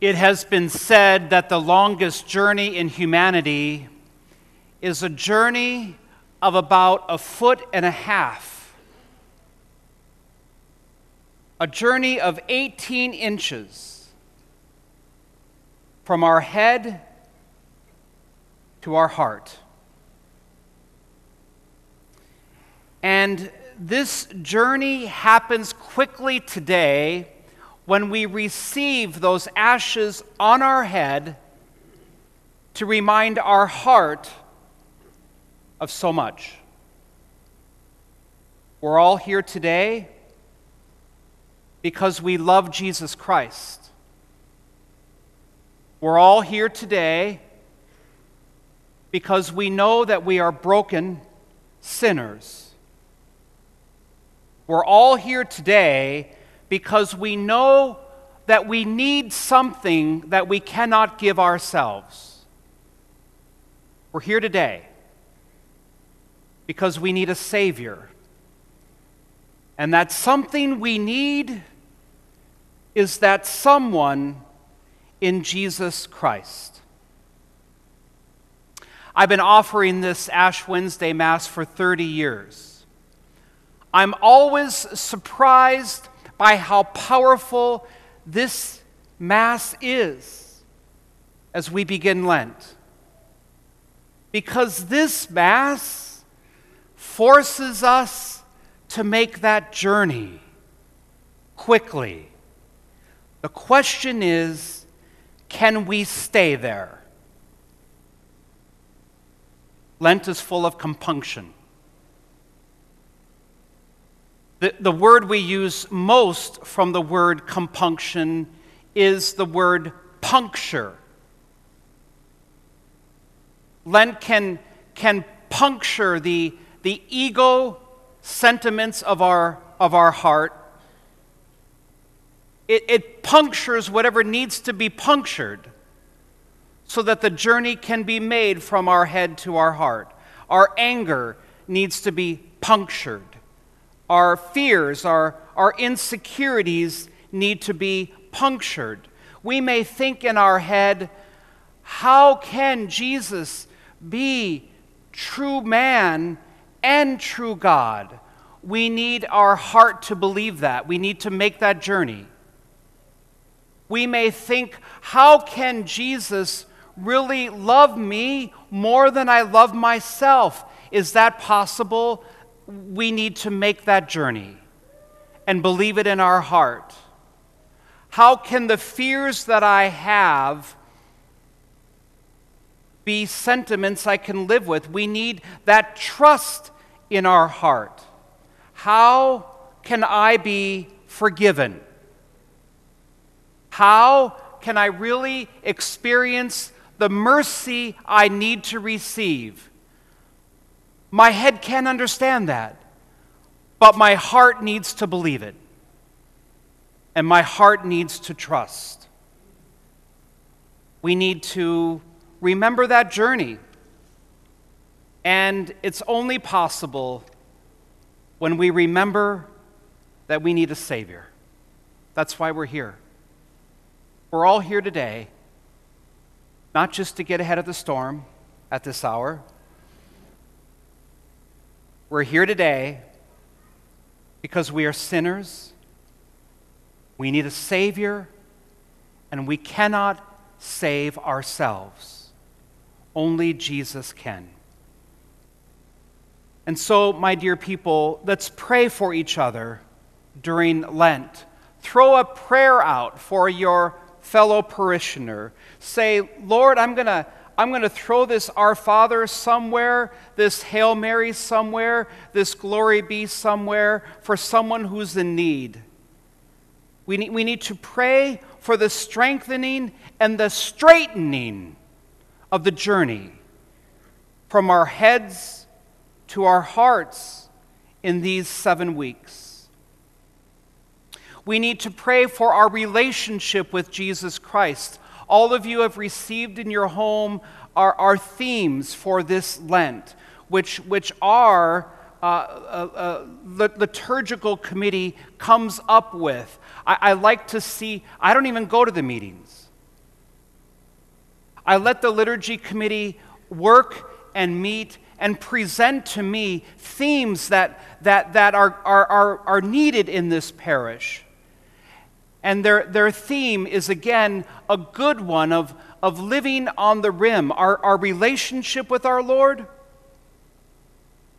It has been said that the longest journey in humanity is a journey of about a foot and a half, a journey of 18 inches from our head to our heart. And this journey happens quickly today when we receive those ashes on our head to remind our heart of so much. We're all here today because we love Jesus Christ. We're all here today because we know that we are broken sinners. We're all here today because we know that we need something that we cannot give ourselves. We're here today because we need a Savior. And that something we need is that someone in Jesus Christ. I've been offering this Ash Wednesday Mass for 30 years. I'm always surprised by how powerful this Mass is as we begin Lent. Because this Mass forces us to make that journey quickly. The question is, can we stay there? Lent is full of compunction. The word we use most from the word compunction is the word puncture. Lent can puncture the ego sentiments of our heart. It punctures whatever needs to be punctured so that the journey can be made from our head to our heart. Our anger needs to be punctured. Our fears, our insecurities need to be punctured. We may think in our head, how can Jesus be true man and true God? We need our heart to believe that. We need to make that journey. We may think, how can Jesus really love me more than I love myself? Is that possible? We need to make that journey and believe it in our heart. How can the fears that I have be sentiments I can live with? We need that trust in our heart. How can I be forgiven? How can I really experience the mercy I need to receive? My head can't understand that, but my heart needs to believe it, and my heart needs to trust. We need to remember that journey, and it's only possible when we remember that we need a Savior. That's why we're here. We're all here today, not just to get ahead of the storm at this hour. We're here today because we are sinners, we need a Savior, and we cannot save ourselves. Only Jesus can. And so, my dear people, let's pray for each other during Lent. Throw a prayer out for your fellow parishioner. Say, Lord, I'm going to throw this Our Father somewhere, this Hail Mary somewhere, this Glory Be somewhere for someone who's in need. We need to pray for the strengthening and the straightening of the journey from our heads to our hearts in these 7 weeks. We need to pray for our relationship with Jesus Christ. All of you have received in your home our themes for this Lent, which our liturgical committee comes up with. I like to see, I don't even go to the meetings. I let the liturgy committee work and meet and present to me themes that are needed in this parish. And their theme is, again, a good one of living on the rim, our relationship with our Lord,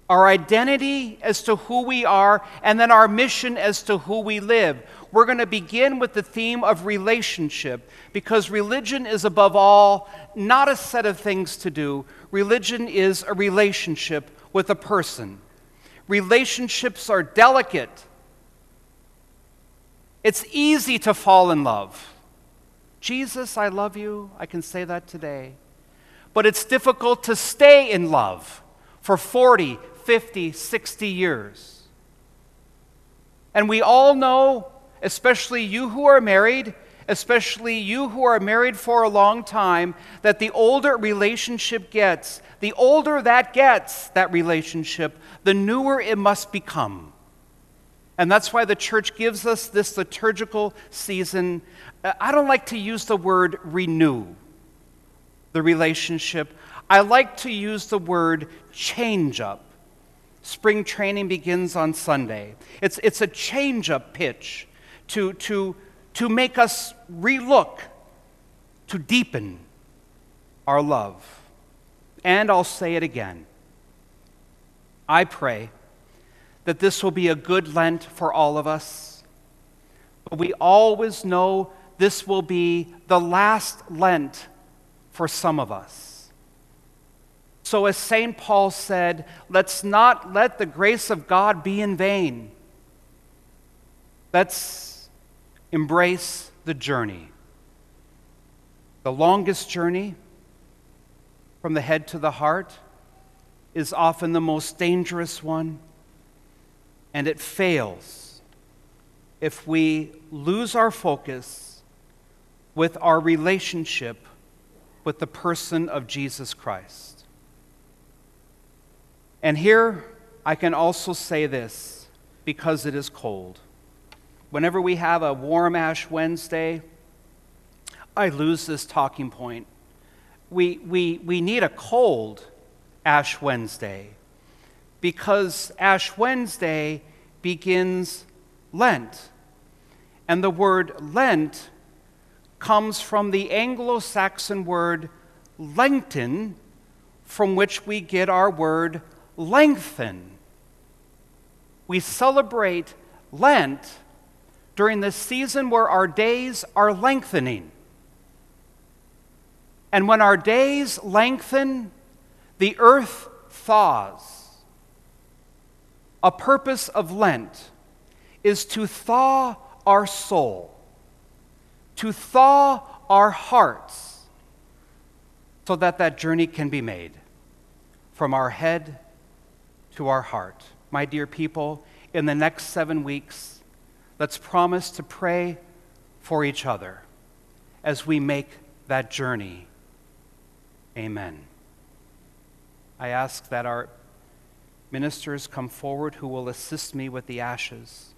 our identity as to who we are, and then our mission as to who we live. We're going to begin with the theme of relationship, because religion is, above all, not a set of things to do. Religion is a relationship with a person. Relationships are delicate. It's easy to fall in love. Jesus, I love you. I can say that today. But it's difficult to stay in love for 40, 50, 60 years. And we all know, especially you who are married, for a long time, that the older relationship gets, the older that gets, that relationship, the newer it must become. And that's why the Church gives us this liturgical season. I don't like to use the word renew, the relationship. I like to use the word change up. Spring training begins on Sunday. It's a change up pitch to make us relook, to deepen our love. And I'll say it again. I pray that this will be a good Lent for all of us. But we always know this will be the last Lent for some of us. So as St. Paul said, let's not let the grace of God be in vain. Let's embrace the journey. The longest journey from the head to the heart is often the most dangerous one, and it fails if we lose our focus with our relationship with the person of Jesus Christ. And here, I can also say this, because it is cold. Whenever we have a warm Ash Wednesday, I lose this talking point. We need a cold Ash Wednesday, because Ash Wednesday begins Lent. And the word Lent comes from the Anglo-Saxon word lengthen, from which we get our word lengthen. We celebrate Lent during the season where our days are lengthening. And when our days lengthen, the earth thaws. A purpose of Lent is to thaw our soul, to thaw our hearts, so that that journey can be made from our head to our heart. My dear people, in the next 7 weeks, let's promise to pray for each other as we make that journey. Amen. I ask that our ministers come forward who will assist me with the ashes.